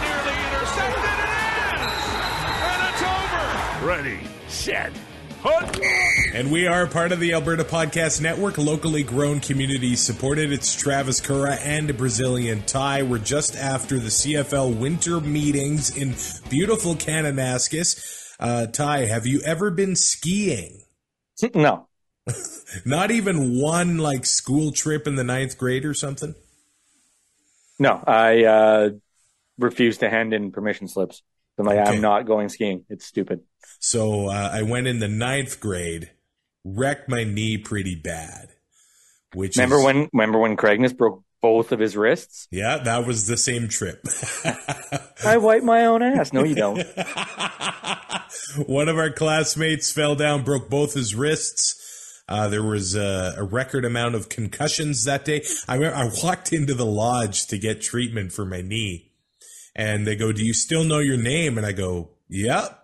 nearly intercepted it is! And it's over! Ready, set, hunt! And we are part of the Alberta Podcast Network, locally grown, community supported. It's Travis Kura and Brazilian Ty. We're just after the CFL winter meetings in beautiful Kananaskis. Ty, have you ever been skiing? No. Not even one, like, school trip in the ninth grade or something? No, I refuse to hand in permission slips. I'm like, okay. I'm not going skiing. It's stupid. So I went in the ninth grade. Wrecked my knee pretty bad. Which remember when Craigness broke both of his wrists? Yeah, that was the same trip. I wipe my own ass. No, you don't. One of our classmates fell down, broke both his wrists. There was a record amount of concussions that day. I remember I walked into the lodge to get treatment for my knee, and they go, "Do you still know your name?" And I go, "Yep."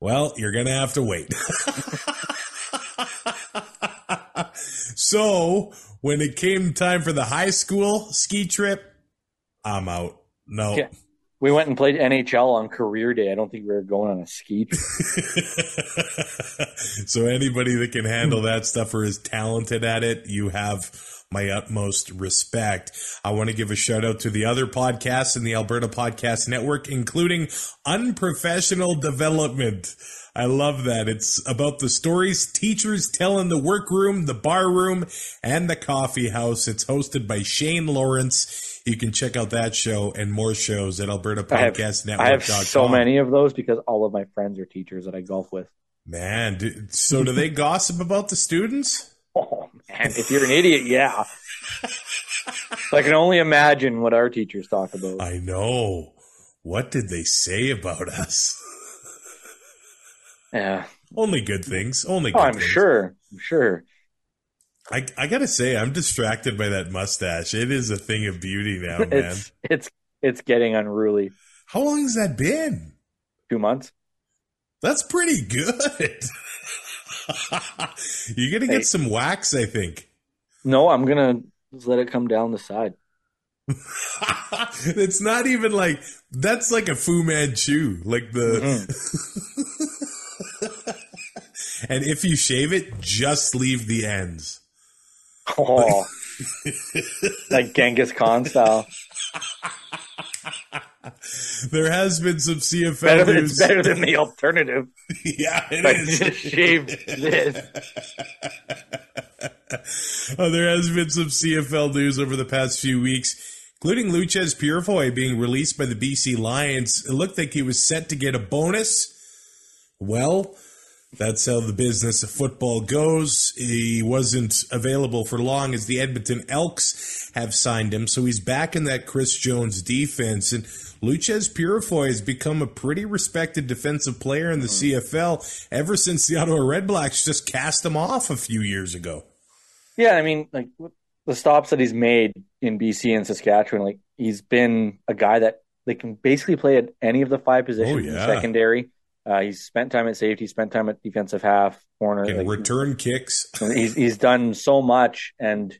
Well, you're gonna have to wait. So when it came time for the high school ski trip, I'm out. No. Yeah. We went and played NHL on career day. I don't think we were going on a ski trip. So anybody that can handle that stuff or is talented at it, you have my utmost respect. I want to give a shout out to the other podcasts in the Alberta Podcast Network, including Unprofessional Development. I love that. It's about the stories teachers tell in the workroom, the bar room, and the coffee house. It's hosted by Shane Lawrence. You can check out that show and more shows at albertapodcastnetwork.com. I have so many of those because all of my friends are teachers that I golf with. Man, so do they gossip about the students? Oh, man, if you're an idiot, yeah. So I can only imagine what our teachers talk about. I know. What did they say about us? Yeah. Only good things. Only good things. I'm sure. I gotta say, I'm distracted by that mustache. It is a thing of beauty now, man. It's getting unruly. How long has that been? 2 months. That's pretty good. You're gonna get some wax, I think. No, I'm gonna just let it come down the side. It's not even like that's like a Fu Manchu, like the. And if you shave it, just leave the ends. Oh, like Genghis Khan style. There has been some CFL news. It's better than the alternative. Yeah, it is. Just shaved this. Oh, there has been some CFL news over the past few weeks, including Luchez Purifoy being released by the BC Lions. It looked like he was set to get a bonus. Well, that's how the business of football goes. He wasn't available for long as the Edmonton Elks have signed him, so he's back in that Chris Jones defense. And Luchez Purifoy has become a pretty respected defensive player in the CFL ever since the Ottawa Redblacks just cast him off a few years ago. Yeah, I mean, like the stops that he's made in BC and Saskatchewan, like he's been a guy that they can basically play at any of the five positions in the secondary. He's spent time at safety, spent time at defensive half, corner. Like, return kicks. He's done so much, and,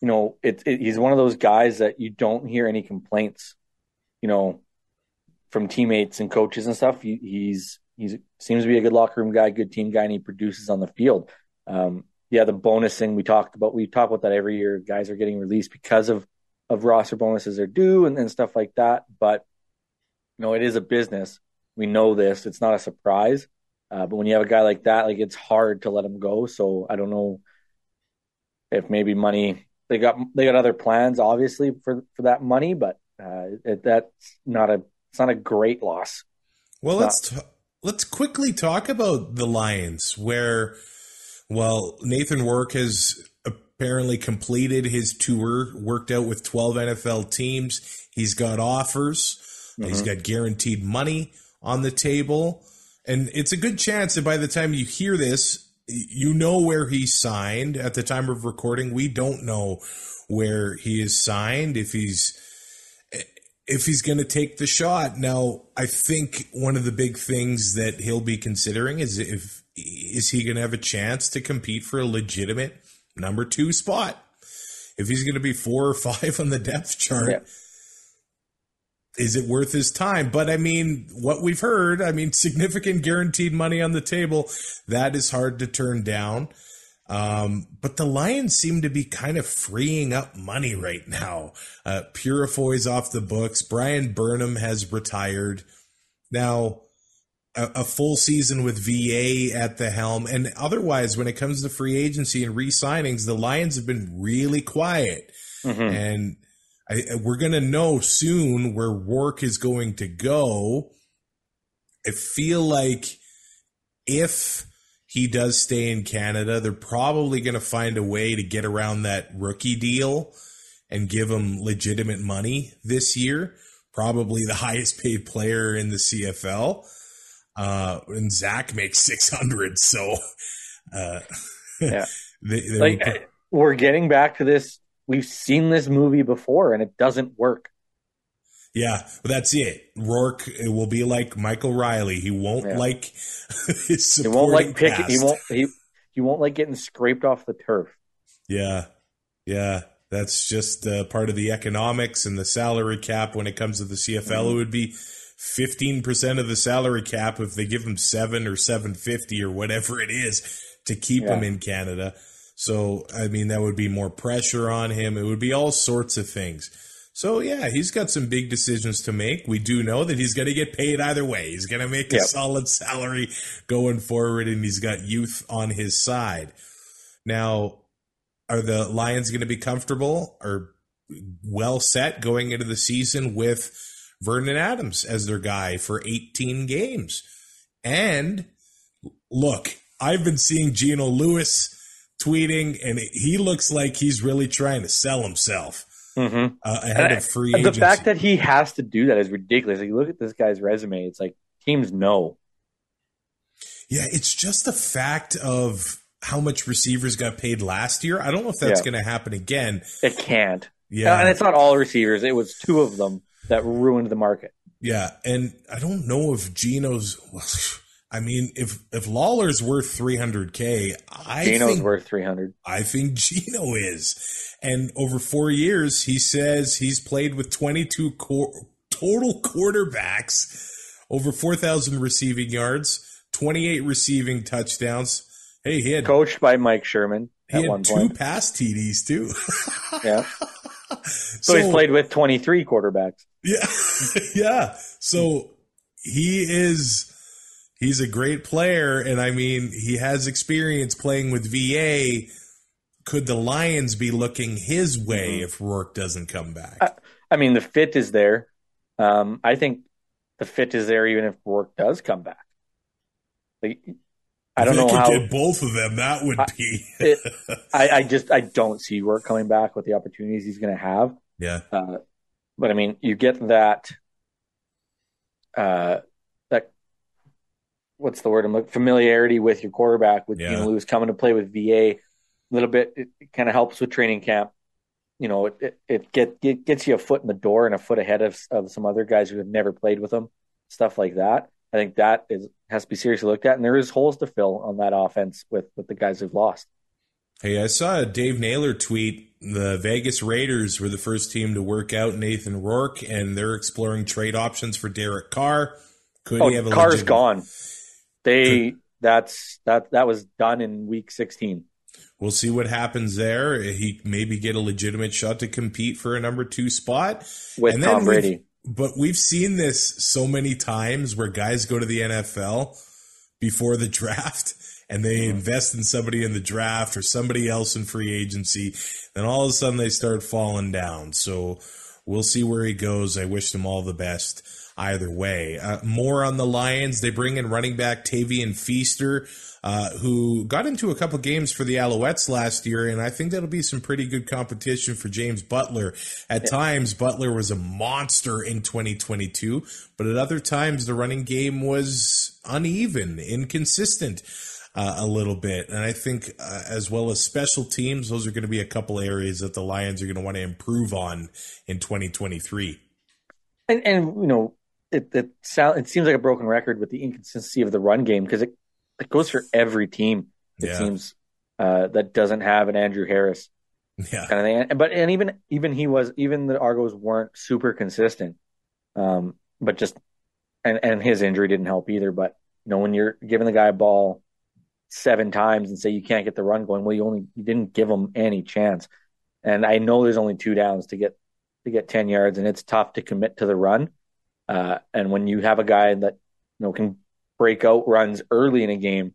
you know, he's one of those guys that you don't hear any complaints, you know, from teammates and coaches and stuff. He seems to be a good locker room guy, good team guy, and he produces on the field. The bonus thing we talk about that every year. Guys are getting released because of roster bonuses are due and stuff like that. But, you know, it is a business. We know this. It's not a surprise. But when you have a guy like that, like, it's hard to let him go. So I don't know if maybe money – they got other plans, obviously, for that money, but it's not a great loss. Well, let's quickly talk about the Lions where, well, Nathan Work has apparently completed his tour, worked out with 12 NFL teams. He's got offers. Mm-hmm. He's got guaranteed money on the table. And it's a good chance that by the time you hear this, you know where he signed at the time of recording. We don't know where he is signed, if he's going to take the shot. Now, I think one of the big things that he'll be considering is is he going to have a chance to compete for a legitimate number two spot? If he's going to be 4 or 5 on the depth chart, yeah. Is it worth his time? But I mean, what we've heard, I mean, significant guaranteed money on the table, that is hard to turn down. But the Lions seem to be kind of freeing up money right now. Purifoy's off the books. Brian Burnham has retired. Now, a full season with VA at the helm. And otherwise, when it comes to free agency and re-signings, the Lions have been really quiet. Mm-hmm. And we're going to know soon where Rourke is going to go. I feel like if he does stay in Canada, they're probably going to find a way to get around that rookie deal and give him legitimate money this year. Probably the highest paid player in the CFL. And Zach makes 600. So, yeah, we're getting back to this. We've seen this movie before and it doesn't work. Yeah, well, that's it. Rourke, it will be like Michael Riley. He won't like his supporting cast. He won't like getting scraped off the turf. Yeah. That's just part of the economics and the salary cap when it comes to the CFL. Mm-hmm. It would be 15% of the salary cap if they give him 7 or 750 or whatever it is to keep him in Canada. So, I mean, that would be more pressure on him. It would be all sorts of things. So, yeah, he's got some big decisions to make. We do know that he's going to get paid either way. He's going to make a solid salary going forward, and he's got youth on his side. Now, are the Lions going to be comfortable or well set going into the season with Vernon Adams as their guy for 18 games? And, look, I've been seeing Geno Lewis tweeting, and he looks like he's really trying to sell himself. Mm-hmm. Ahead of free agency. The fact that he has to do that is ridiculous. Like, you look at this guy's resume, it's like teams know. Yeah, it's just the fact of how much receivers got paid last year. I don't know if that's going to happen again. It can't. Yeah, and it's not all receivers. It was 2 of them that ruined the market. Yeah, and I don't know if Geno's. Well, I mean, if Lawler's worth $300K, Geno's worth $300. I think Geno is. And over 4 years, he says he's played with 22 total quarterbacks, over 4,000 receiving yards, 28 receiving touchdowns. Hey, he had coached by Mike Sherman at one point. He had 2 pass TDs too. Yeah. So he's played with 23 quarterbacks. Yeah, yeah. So he's a great player, and I mean, he has experience playing with VA. Could the Lions be looking his way if Rourke doesn't come back? I mean, the fit is there. I think the fit is there even if Rourke does come back. Like, I don't know how. If they could get both of them, that would be. I don't see Rourke coming back with the opportunities he's going to have. Yeah. But I mean, you get that. What's the word? I'm like, familiarity with your quarterback with Geno Lewis coming to play with VA a little bit. It kind of helps with training camp. You know, it gets you a foot in the door and a foot ahead of some other guys who have never played with him, stuff like that. I think that has to be seriously looked at, and there is holes to fill on that offense with the guys who've lost. Hey, I saw a Dave Naylor tweet. The Vegas Raiders were the first team to work out Nathan Rourke, and they're exploring trade options for Derek Carr. Carr's gone. That was done in week 16. We'll see what happens there. He maybe get a legitimate shot to compete for a number 2 spot with Tom Brady. But we've seen this so many times where guys go to the NFL before the draft and they invest in somebody in the draft or somebody else in free agency. Then all of a sudden they start falling down. So we'll see where he goes. I wish him all the best. either way. More on the Lions. They bring in running back Tavian Feaster, who got into a couple games for the Alouettes last year, and I think that'll be some pretty good competition for James Butler. At times, Butler was a monster in 2022, but at other times, the running game was uneven, inconsistent a little bit. And I think as well as special teams, those are going to be a couple areas that the Lions are going to want to improve on in 2023. And you know, it seems like a broken record with the inconsistency of the run game, because it goes for every team, it seems, that doesn't have an Andrew Harris kind of thing. But even the Argos weren't super consistent, but just and his injury didn't help either. But you know, when you're giving the guy a ball 7 times and say you can't get the run going, well, you didn't give him any chance. And I know there's only 2 downs to get 10 yards, and it's tough to commit to the run. And when you have a guy that, you know, can break out runs early in a game,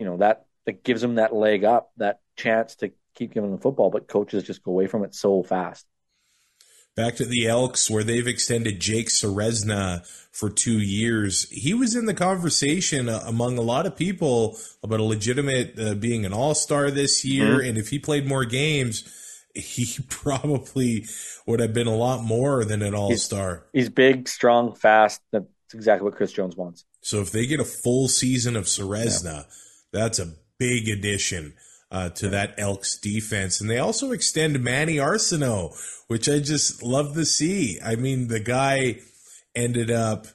you know, that gives them that leg up, that chance to keep giving them the football, but coaches just go away from it so fast. Back to the Elks, where they've extended Jake Ceresna for 2 years. He was in the conversation among a lot of people about a legitimate being an all-star this year, and if he played more games, he probably would have been a lot more than an all-star. He's big, strong, fast. That's exactly what Chris Jones wants. So if they get a full season of Ceresna, that's a big addition to that Elks defense. And they also extend Manny Arsenault, which I just love to see. I mean, the guy ended up,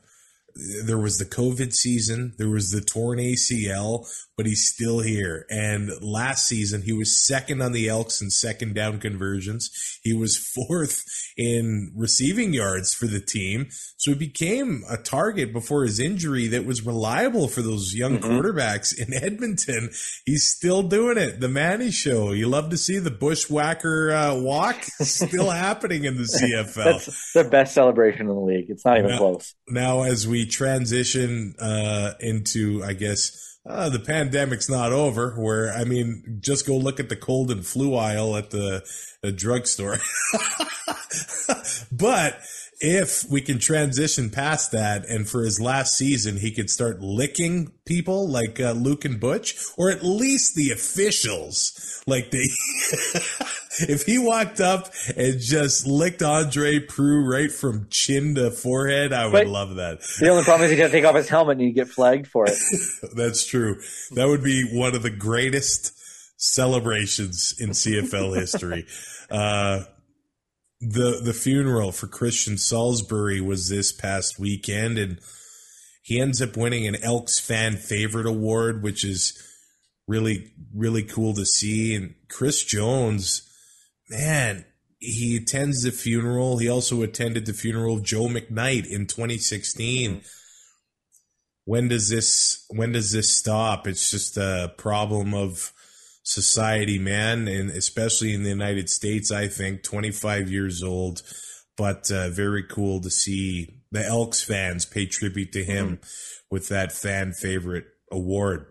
there was the COVID season, there was the torn ACL, but he's still here. And last season, he was second on the Elks in second down conversions. He was fourth in receiving yards for the team. So he became a target before his injury that was reliable for those young quarterbacks in Edmonton. He's still doing it. The Manny Show. You love to see the bushwhacker walk still happening in the CFL. That's the best celebration in the league. It's not even close. Now, as we transition into, I guess, the pandemic's not over, where, I mean, just go look at the cold and flu aisle at the drugstore. But if we can transition past that, and for his last season, he could start licking people like Luke and Butch, or at least the officials, like the... If he walked up and just licked Andre Prue right from chin to forehead, I would love that. The only problem is he's going to take off his helmet and you get flagged for it. That's true. That would be one of the greatest celebrations in CFL history. The funeral for Christian Salisbury was this past weekend, and he ends up winning an Elks Fan Favorite Award, which is really, really cool to see. And Chris Jones... Man, he attends the funeral. He also attended the funeral of Joe McKnight in 2016. When does this stop? It's just a problem of society, man, and especially in the United States, I think. 25 years old, but very cool to see the Elks fans pay tribute to him with that fan favorite award.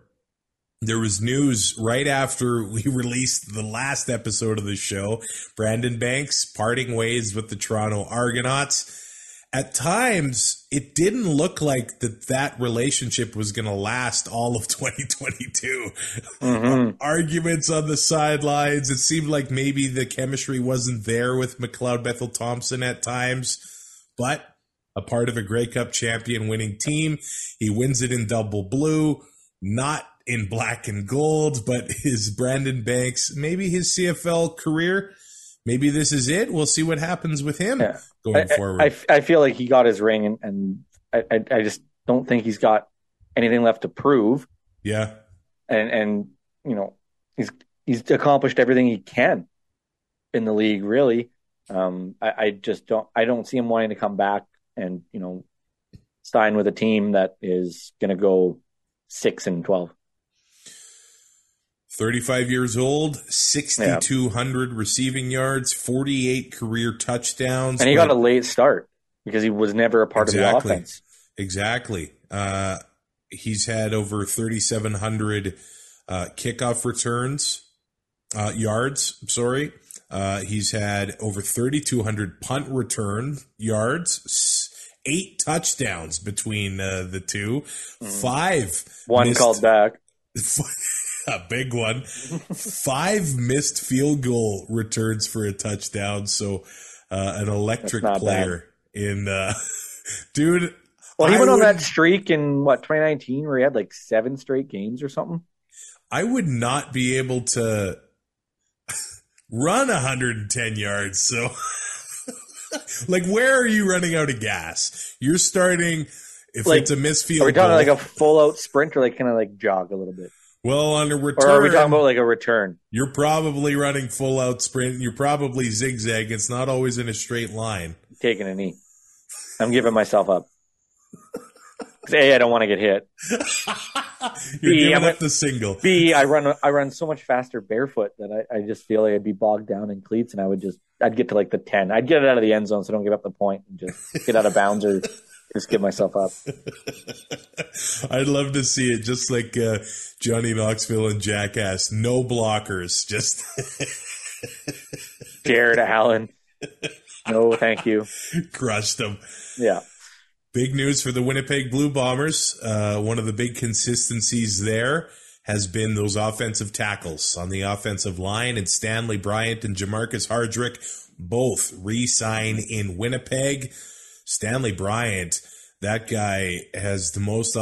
There was news right after we released the last episode of the show. Brandon Banks parting ways with the Toronto Argonauts. At times, it didn't look like that relationship was going to last all of 2022. Arguments on the sidelines. It seemed like maybe the chemistry wasn't there with McLeod Bethel Thompson at times, but a part of a Grey Cup champion winning team. He wins it in double blue, not in black and gold, but his Brandon Banks, maybe his CFL career, maybe this is it. We'll see what happens with him going forward. I feel like he got his ring, and I just don't think he's got anything left to prove. Yeah. And you know, he's accomplished everything he can in the league, really. I don't see him wanting to come back and, you know, sign with a team that is going to go 6-12. 35 years old, 6,200 receiving yards, 48 career touchdowns. And he got a late start because he was never a part of the offense. Exactly. He's had over 3,700 kickoff returns, yards. Sorry. He's had over 3,200 punt return yards 8 touchdowns between the two. 5. One called back. A big one. 5 missed field goal returns for a touchdown. So an electric player bad. In dude. Well, he went on that streak in, 2019 where he had 7 straight games or something? I would not be able to run 110 yards. So, where are you running out of gas? You're starting, if it's a missed field goal. Are we talking a full-out sprint or jog a little bit? Well, on a return. Or are we talking about a return? You're probably running full-out sprint. You're probably zigzag. It's not always in a straight line. I'm taking a knee. I'm giving myself up. A, I don't want to get hit. You're B, giving up the single. B, I run so much faster barefoot that I just feel like I'd be bogged down in cleats, and I'd get to the 10. I'd get it out of the end zone, so I don't give up the point and just get out of bounds or just give myself up. I'd love to see it, just like Johnny Knoxville and Jackass. No blockers, just Jared Allen. No, thank you. Crushed them. Yeah. Big news for the Winnipeg Blue Bombers. One of the big consistencies there has been those offensive tackles on the offensive line, and Stanley Bryant and Jamarcus Hardrick both re-sign in Winnipeg. Stanley Bryant, that guy has the most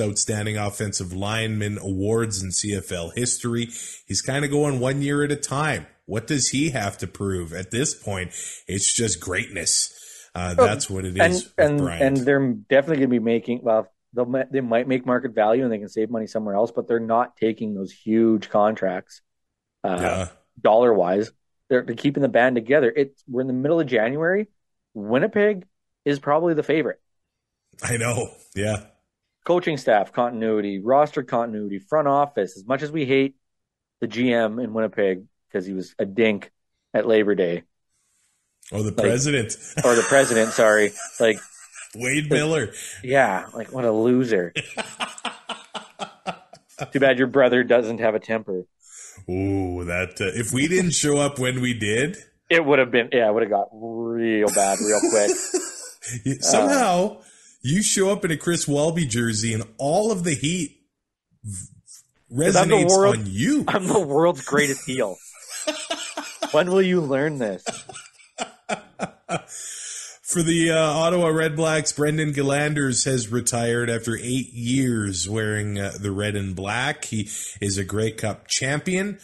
outstanding offensive lineman awards in CFL history. He's kind of going 1 year at a time. What does he have to prove at this point? It's just greatness. That's what it is. And they're definitely going to be making, they might make market value and they can save money somewhere else, but they're not taking those huge contracts dollar wise. They're keeping the band together. We're in the middle of January. Winnipeg is probably the favorite. I know. Yeah. Coaching staff continuity, roster continuity, front office. As much as we hate the GM in Winnipeg because he was a dink at Labor Day. Oh, the president. Or the president, sorry. Wade Miller. Yeah, what a loser. Too bad your brother doesn't have a temper. Ooh, that if we didn't show up when we did. It would have been, it would have got real bad real quick. Somehow, you show up in a Chris Welby jersey and all of the heat resonates on you. I'm the world's greatest heel. When will you learn this? For the Ottawa Redblacks, Brendan Gillanders has retired after 8 years wearing the red and black. He is a Grey Cup champion,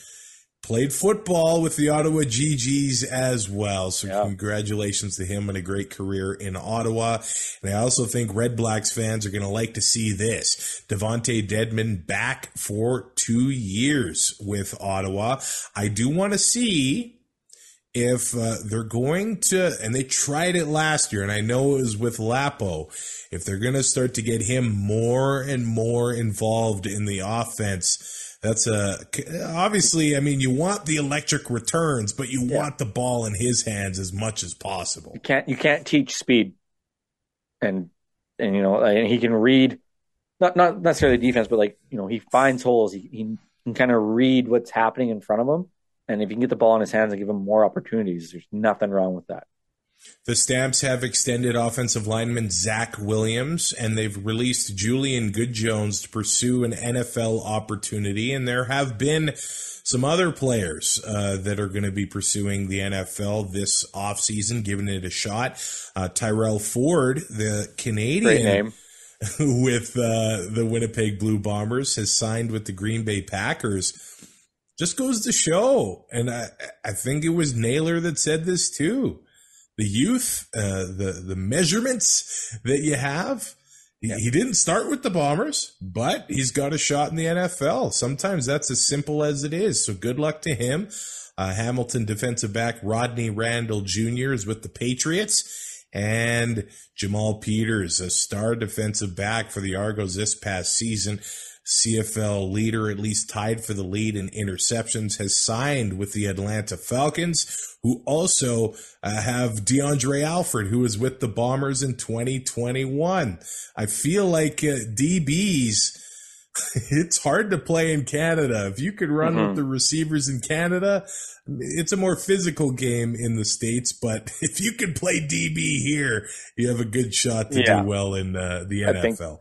played football with the Ottawa GGs as well. So Congratulations to him on a great career in Ottawa. And I also think Redblacks fans are going to like to see this. Devontae Dedmon back for 2 years with Ottawa. I do want to see if they're going to, and they tried it last year, and I know it was with Lapo, if they're going to start to get him more and more involved in the offense, that's obviously, I mean, you want the electric returns, but you want the ball in his hands as much as possible. You can't teach speed, and and he can read, not necessarily defense, but he finds holes. He can kind of read what's happening in front of him. And if you can get the ball in his hands and give him more opportunities, there's nothing wrong with that. The Stamps have extended offensive lineman Zach Williams, and they've released Julian Goodjones to pursue an NFL opportunity. And there have been some other players that are going to be pursuing the NFL this offseason, giving it a shot. Tyrell Ford, the Canadian. Great name. With the Winnipeg Blue Bombers, has signed with the Green Bay Packers. Just goes to show, and I think it was Naylor that said this too. The youth, the measurements that you have, he didn't start with the Bombers, but he's got a shot in the NFL. Sometimes that's as simple as it is, so good luck to him. Hamilton defensive back Rodney Randall Jr. is with the Patriots, and Jamal Peters, a star defensive back for the Argos this past season, CFL leader, at least tied for the lead in interceptions, has signed with the Atlanta Falcons, who also have DeAndre Alford, who was with the Bombers in 2021. I feel like DBs it's hard to play in Canada. If you could run with the receivers in Canada, it's a more physical game in the States. But if you can play DB here, you have a good shot to do well in the NFL.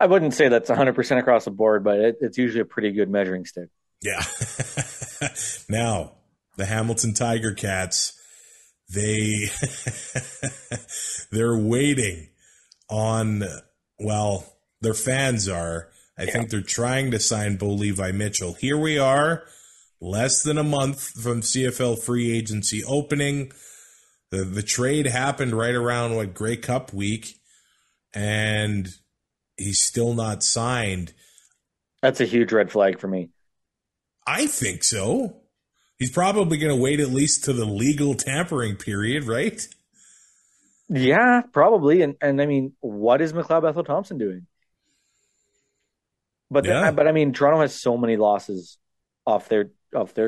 I wouldn't say that's 100% across the board, but it's usually a pretty good measuring stick. Yeah. Now, the Hamilton Tiger Cats, they're waiting on, well, their fans are. I think they're trying to sign Bo Levi Mitchell. Here we are, less than a month from CFL free agency opening. The trade happened right around Grey Cup week, and he's still not signed. That's a huge red flag for me. I think so. He's probably going to wait at least to the legal tampering period, right? Yeah, probably. And I mean, what is McLeod Bethel Thompson doing? But but I mean, Toronto has so many losses off their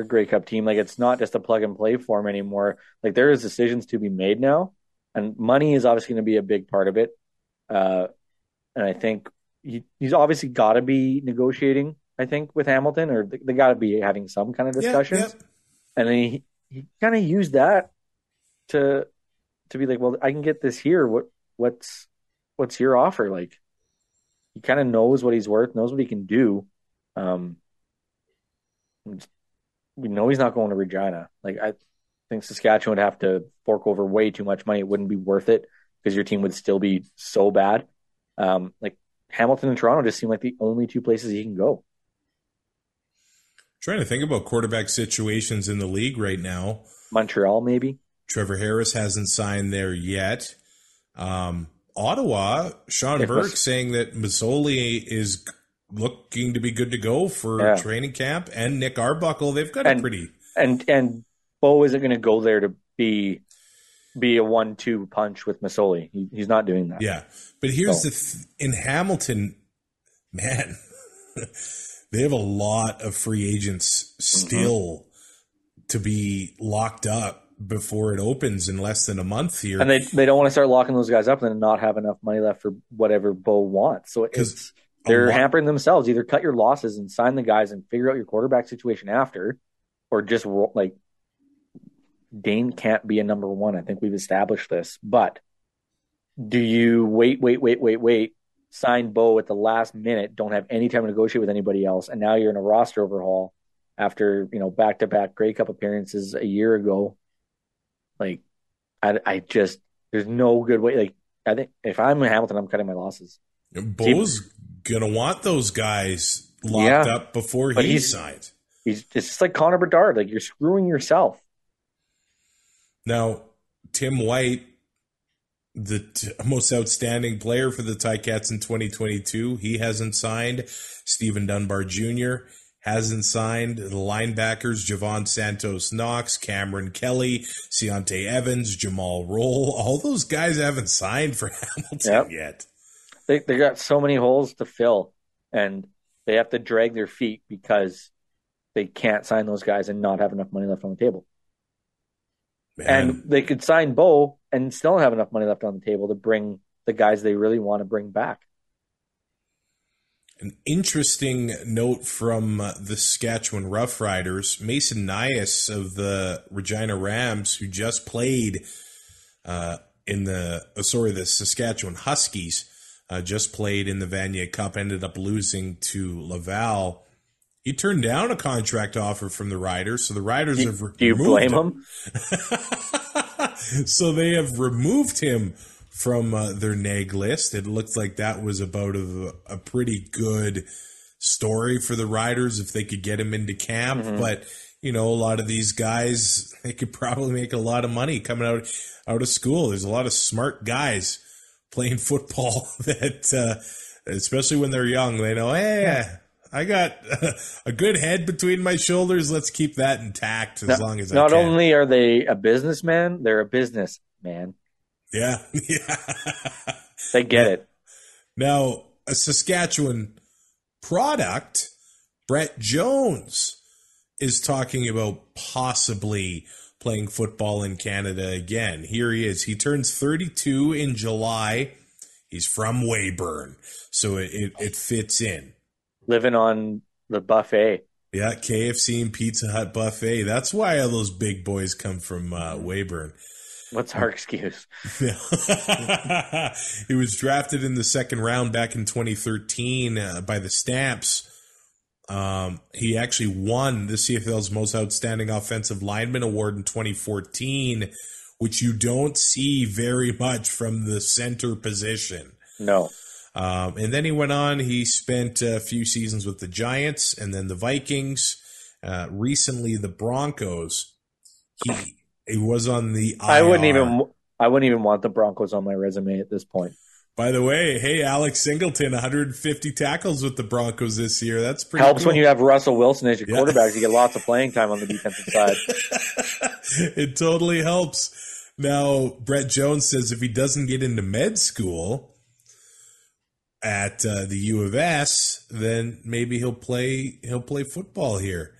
Grey Cup team. Like, it's not just a plug and play form anymore. Like, there is decisions to be made now, and money is obviously going to be a big part of it. And I think he's obviously got to be negotiating, I think, with Hamilton, or they got to be having some kind of discussions. Yep. And then he kind of used that to be like, well, I can get this here. What's your offer? Like, he kind of knows what he's worth, knows what he can do. We know he's not going to Regina. Like, I think Saskatchewan would have to fork over way too much money. It wouldn't be worth it because your team would still be so bad. Like, Hamilton and Toronto just seem like the only two places he can go. Trying to think about quarterback situations in the league right now. Montreal, maybe. Trevor Harris hasn't signed there yet. Ottawa, Sean Burke saying that Mazzoli is looking to be good to go for training camp, and Nick Arbuckle. They've got a pretty and Bo isn't going to go there to be a 1-2 punch with Mazzoli. He's not doing that. Yeah. But here's in Hamilton, man, they have a lot of free agents still to be locked up before it opens in less than a month here. And they don't want to start locking those guys up and then not have enough money left for whatever Bo wants. So they're hampering themselves. Either cut your losses and sign the guys and figure out your quarterback situation after, or just like, Dane can't be a number one. I think we've established this. But do you wait, sign Bo at the last minute, don't have any time to negotiate with anybody else, and now you're in a roster overhaul after, back-to-back Grey Cup appearances a year ago? Like, I just – there's no good way. Like, I think if I'm in Hamilton, I'm cutting my losses. And Bo's going to want those guys locked up before he signs. It's just like Connor Bedard. Like, you're screwing yourself. Now, Tim White, the most outstanding player for the Ticats in 2022, he hasn't signed. Stephen Dunbar Jr. hasn't signed. The linebackers, Javon Santos Knox, Cameron Kelly, Seontae Evans, Jamal Roll, all those guys haven't signed for Hamilton yet. They got so many holes to fill, and they have to drag their feet because they can't sign those guys and not have enough money left on the table. Man. And they could sign Bo and still have enough money left on the table to bring the guys they really want to bring back. An interesting note from the Saskatchewan Rough Riders, Mason Nias of the Regina Rams, who just played the Saskatchewan Huskies, just played in the Vanier Cup, ended up losing to Laval. He turned down a contract offer from the Riders, so the Riders have removed him. Do you blame him? So they have removed him from their nag list. It looked like that was about a pretty good story for the Riders if they could get him into camp. Mm-hmm. But, a lot of these guys, they could probably make a lot of money coming out of school. There's a lot of smart guys playing football that, especially when they're young, they know, I got a good head between my shoulders. Let's keep that intact as long as I can. Not only are they a businessman, they're a business man. Yeah. They get it. Now, a Saskatchewan product, Brett Jones, is talking about possibly playing football in Canada again. Here he is. He turns 32 in July. He's from Weyburn, so it fits in. living on the buffet. Yeah, KFC and Pizza Hut buffet. That's why all those big boys come from Weyburn. What's our excuse? He was drafted in the second round back in 2013 by the Stamps. He actually won the CFL's Most Outstanding Offensive Lineman Award in 2014, which you don't see very much from the center position. No. And then he went on. He spent a few seasons with the Giants and then the Vikings. Recently, the Broncos. He was on the IR. I wouldn't even want the Broncos on my resume at this point. By the way, hey, Alex Singleton, 150 tackles with the Broncos this year. That's pretty helps cool. When you have Russell Wilson as your quarterback. You get lots of playing time on the defensive side. It totally helps. Now, Brett Jones says if he doesn't get into med school at the U of S, then maybe he'll play football here.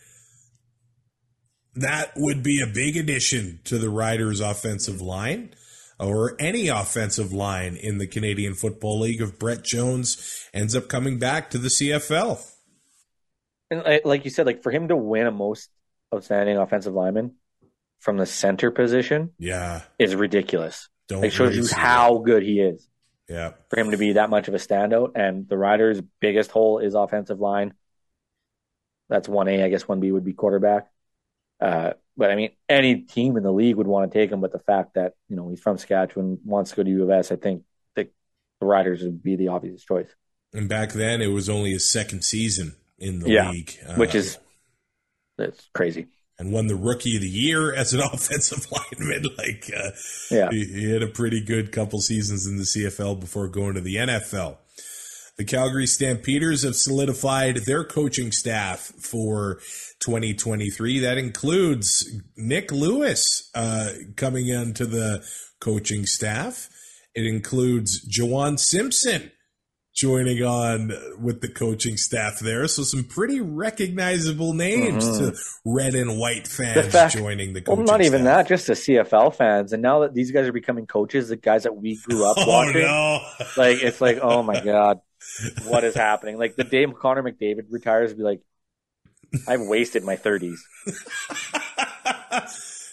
That would be a big addition to the Riders' offensive line, or any offensive line in the Canadian Football League if Brett Jones ends up coming back to the CFL. And like you said, like for him to win a most outstanding offensive lineman from the center position, is ridiculous. It shows you how good he is. Yeah, for him to be that much of a standout, and the Riders' biggest hole is offensive line. That's 1A. I guess 1B would be quarterback. But I mean, any team in the league would want to take him. But the fact that he's from Saskatchewan, wants to go to U of S, I think the Riders would be the obvious choice. And back then, it was only his second season in the league, which is crazy. And won the Rookie of the Year as an offensive lineman. He had a pretty good couple seasons in the CFL before going to the NFL. The Calgary Stampeders have solidified their coaching staff for 2023. That includes Nick Lewis coming into the coaching staff. It includes Jawan Simpson joining on with the coaching staff there. So some pretty recognizable names to red and white fans joining the coaching staff. Well, not even that, just the CFL fans. And now that these guys are becoming coaches, the guys that we grew up watching, it's like, oh my God, what is happening? Like the day Connor McDavid retires, be like, I've wasted my 30s.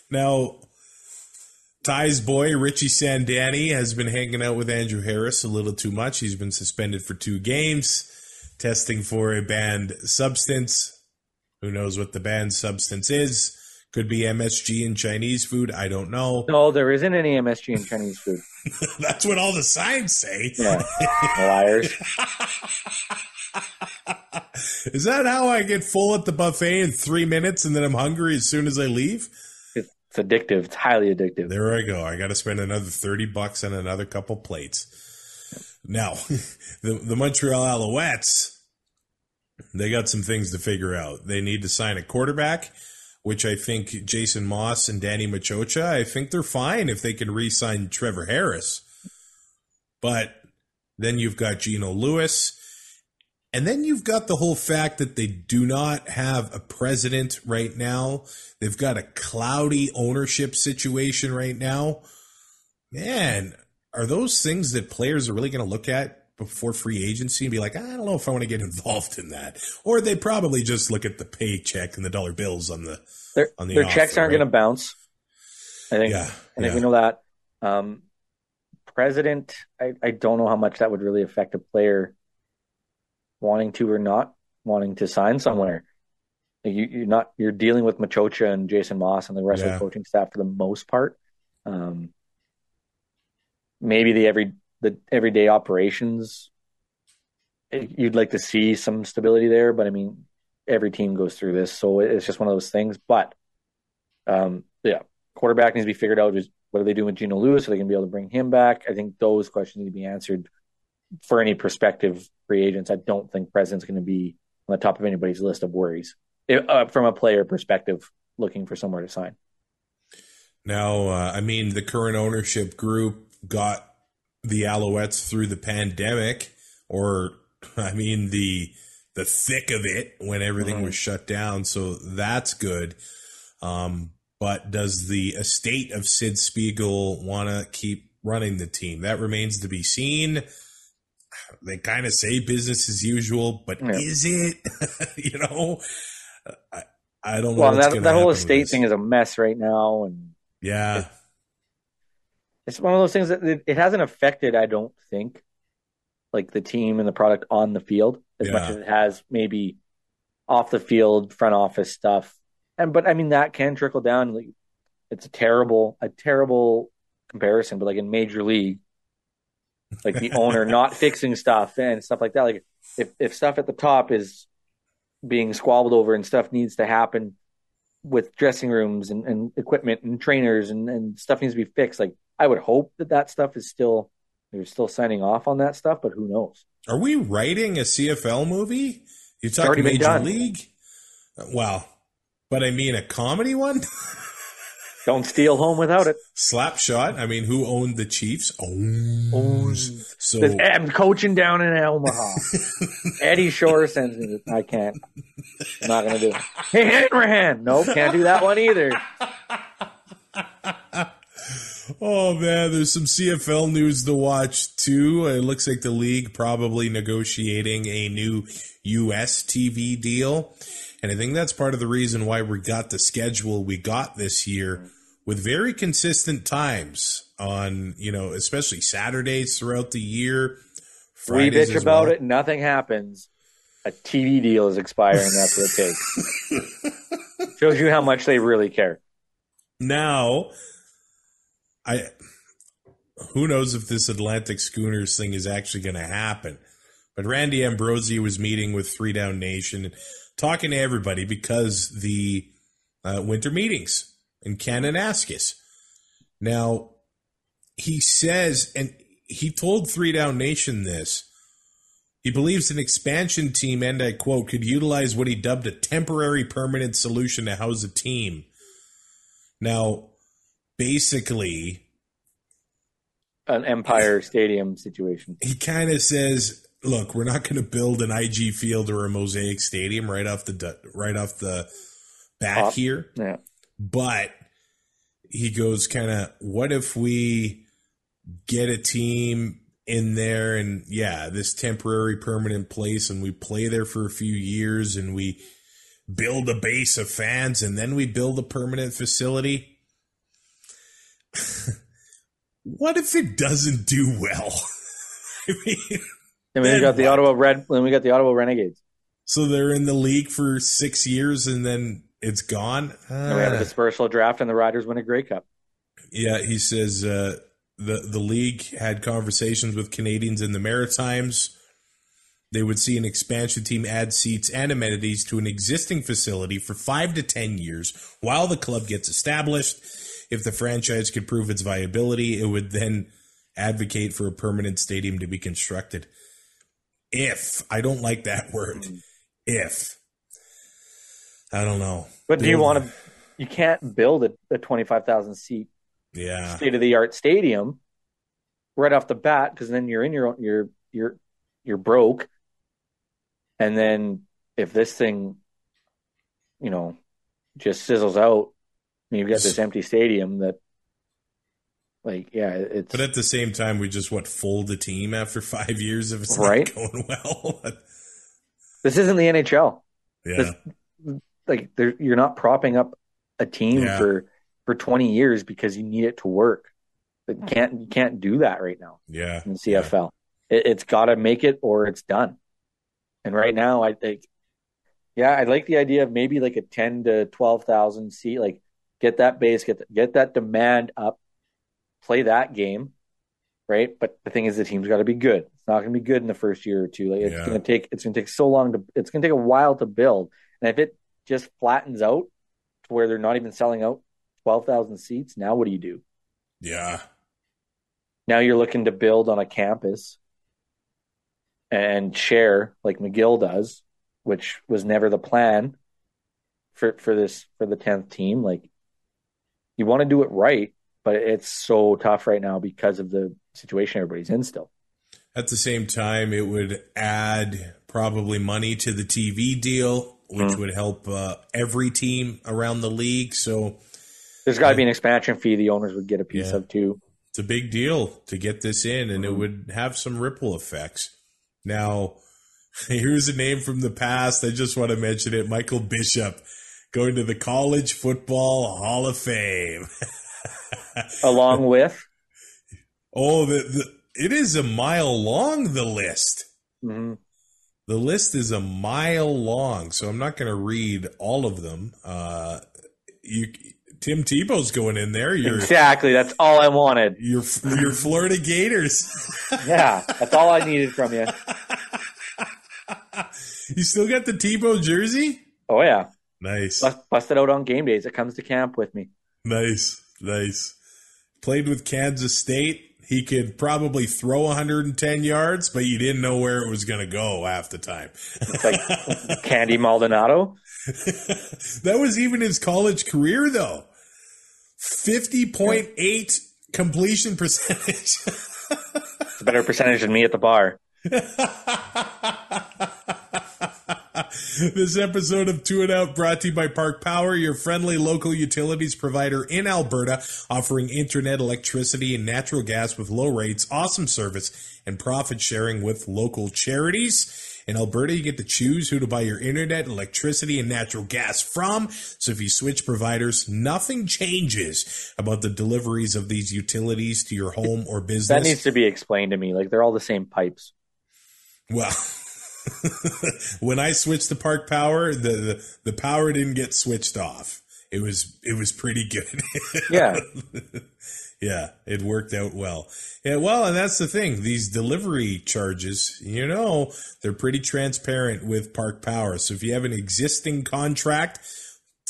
Now, Ty's boy, Richie Sandani, has been hanging out with Andrew Harris a little too much. He's been suspended for 2 games, testing for a banned substance. Who knows what the banned substance is? Could be MSG in Chinese food. I don't know. No, there isn't any MSG in Chinese food. That's what all the signs say. Yeah. Liars. Is that how I get full at the buffet in 3 minutes and then I'm hungry as soon as I leave? It's addictive. It's highly addictive. There I go. I got to spend another $30 on another couple plates. Now, the Montreal Alouettes, they got some things to figure out. They need to sign a quarterback, which I think Jason Moss and Danny Machocha, I think they're fine if they can re-sign Trevor Harris. But then you've got Geno Lewis. And then you've got the whole fact that they do not have a president right now. They've got a cloudy ownership situation right now. Man, are those things that players are really going to look at before free agency and be like, I don't know if I want to get involved in that? Or they probably just look at the paycheck and the dollar bills on the their offer, checks aren't going to bounce. I think we know that. President, I don't know how much that would really affect a player wanting to or not wanting to sign somewhere. You're dealing with Machocha and Jason Moss and the rest of the coaching staff for the most part. Maybe the everyday operations, you'd like to see some stability there, but I mean, every team goes through this, so it's just one of those things. But quarterback needs to be figured out. Is what are they doing with Geno Lewis? Are they going to be able to bring him back? I think those questions need to be answered for any prospective free agents. I don't think president's going to be on the top of anybody's list of worries from a player perspective looking for somewhere to sign. Now, the current ownership group got the Alouettes through the pandemic, or the thick of it when everything was shut down. So that's good. But does the estate of Sid Spiegel want to keep running the team? That remains to be seen. They kind of say business as usual, but is it? You know, I don't know. Well, that whole estate thing is a mess right now, and it's one of those things that it hasn't affected, I don't think, like the team and the product on the field as much as it has maybe off the field front office stuff. But I mean, that can trickle down. Like, it's a terrible comparison, but like in Major League, like the owner not fixing stuff and stuff like that. Like if stuff at the top is being squabbled over and stuff needs to happen with dressing rooms and equipment and trainers and stuff needs to be fixed. Like I would hope that stuff is still, they're still signing off on that stuff, but who knows? Are we writing a CFL movie? You're talking Major League? Wow. But I mean, a comedy one? Don't steal home without it. Slapshot. I mean, who owned the Chiefs? Owns. So I'm coaching down in Omaha. Eddie Shore sends me. I can't. I'm not going to do it. Hey, Hanrahan. Nope, can't do that one either. Oh, man, there's some CFL news to watch, too. It looks like the league probably negotiating a new U.S. TV deal. And I think that's part of the reason why we got the schedule we got this year with very consistent times on, you know, especially Saturdays throughout the year. Fridays we bitch about it. Nothing happens. A TV deal is expiring. That's what it takes. Shows you how much they really care. Now, who knows if this Atlantic Schooners thing is actually going to happen. But Randy Ambrosie was meeting with Three Down Nation and talking to everybody because the winter meetings in Kananaskis. Now, he says, and he told Three Down Nation this, he believes an expansion team, and I quote, could utilize what he dubbed a temporary permanent solution to house a team. Now, basically, an Empire Stadium situation. He kind of says, look, we're not going to build an IG Field or a Mosaic Stadium right off the bat here. Yeah. But he goes kind of, what if we get a team in there and, this temporary permanent place and we play there for a few years and we build a base of fans and then we build a permanent facility? What if it doesn't do well? I mean... And then we got the Ottawa Renegades. So they're in the league for 6 years and then it's gone. And we have a dispersal draft and the Riders win a Grey Cup. Yeah, he says the league had conversations with Canadians in the Maritimes. They would see an expansion team add seats and amenities to an existing facility for 5 to 10 years while the club gets established. If the franchise could prove its viability, it would then advocate for a permanent stadium to be constructed. If I don't like that word, if I don't know, but do you want to? You can't build a 25,000 seat, state of the art stadium right off the bat because then you're in your own, you're broke, and then if this thing, you know, just sizzles out, and you've got this empty stadium that. Like, it's. But at the same time, we just fold the team after 5 years if it's not going well. This isn't the NHL. Yeah, you're not propping up a team for 20 years because you need it to work. You can't do that right now. Yeah, in the CFL, it's got to make it or it's done. And right now, I think, I like the idea of maybe like a 10 to 12,000 seat. Like, get that base, get that demand up. Play that game, right? But the thing is, the team's got to be good. It's not going to be good in the first year or two. Like it's going to take a while to build. And if it just flattens out to where they're not even selling out 12,000 seats, now what do you do? Yeah. Now you're looking to build on a campus and share like McGill does, which was never the plan for the 10th team. Like you want to do it right. But it's so tough right now because of the situation everybody's in still. At the same time, it would add probably money to the TV deal, which would help every team around the league. So there's got to be an expansion fee the owners would get a piece of too. It's a big deal to get this in, and it would have some ripple effects. Now, here's a name from the past. I just want to mention it. Michael Bishop going to the College Football Hall of Fame. Along with? Oh, it is a mile long, the list. Mm-hmm. The list is a mile long, so I'm not going to read all of them. Tim Tebow's going in there. Exactly. That's all I wanted. Your Florida Gators. Yeah, that's all I needed from you. You still got the Tebow jersey? Oh, yeah. Nice. Busted out on game days. It comes to camp with me. Nice. Played with Kansas State. He could probably throw 110 yards, but you didn't know where it was going to go half the time. It's like Candy Maldonado. That was even his college career, though. 50.8 completion percentage. It's a better percentage than me at the bar. This episode of Two and Out brought to you by Park Power, your friendly local utilities provider in Alberta, offering internet, electricity, and natural gas with low rates, awesome service, and profit sharing with local charities. In Alberta, you get to choose who to buy your internet, electricity, and natural gas from. So if you switch providers, nothing changes about the deliveries of these utilities to your home or business. That needs to be explained to me. Like, they're all the same pipes. Well... When I switched to Park Power, the power didn't get switched off. It was pretty good. Yeah. Yeah, it worked out well. Yeah, well, and that's the thing. These delivery charges, they're pretty transparent with Park Power. So if you have an existing contract,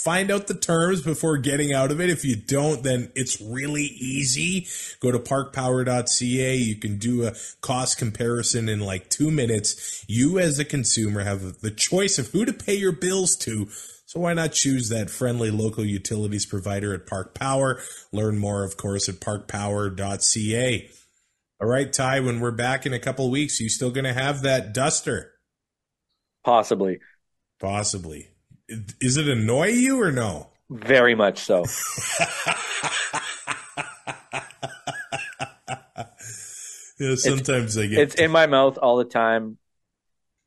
find out the terms before getting out of it. If you don't, then it's really easy. Go to parkpower.ca. You can do a cost comparison in like 2 minutes. You as a consumer have the choice of who to pay your bills to. So why not choose that friendly local utilities provider at Park Power? Learn more, of course, at parkpower.ca. All right, Ty, when we're back in a couple weeks, you still going to have that duster? Possibly. Is it annoy you or no? Very much so. Yeah, sometimes it's in my mouth all the time.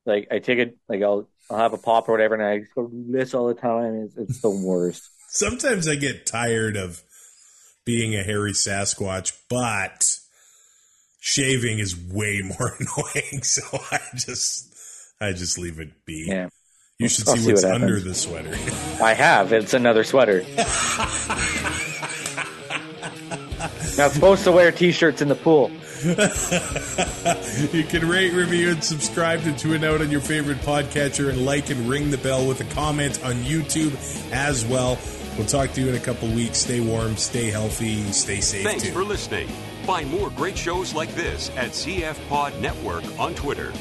Like I take it, like I'll have a pop or whatever, and I go this all the time. It's the worst. Sometimes I get tired of being a hairy Sasquatch, but shaving is way more annoying. So I just leave it be. Yeah. You should see what's under the sweater. I have. It's another sweater. Not supposed to wear T-shirts in the pool. You can rate, review, and subscribe to Two and Out on your favorite podcatcher, and like and ring the bell with a comment on YouTube as well. We'll talk to you in a couple weeks. Stay warm, stay healthy, stay safe. Thanks for listening. Find more great shows like this at ZF Pod Network on Twitter.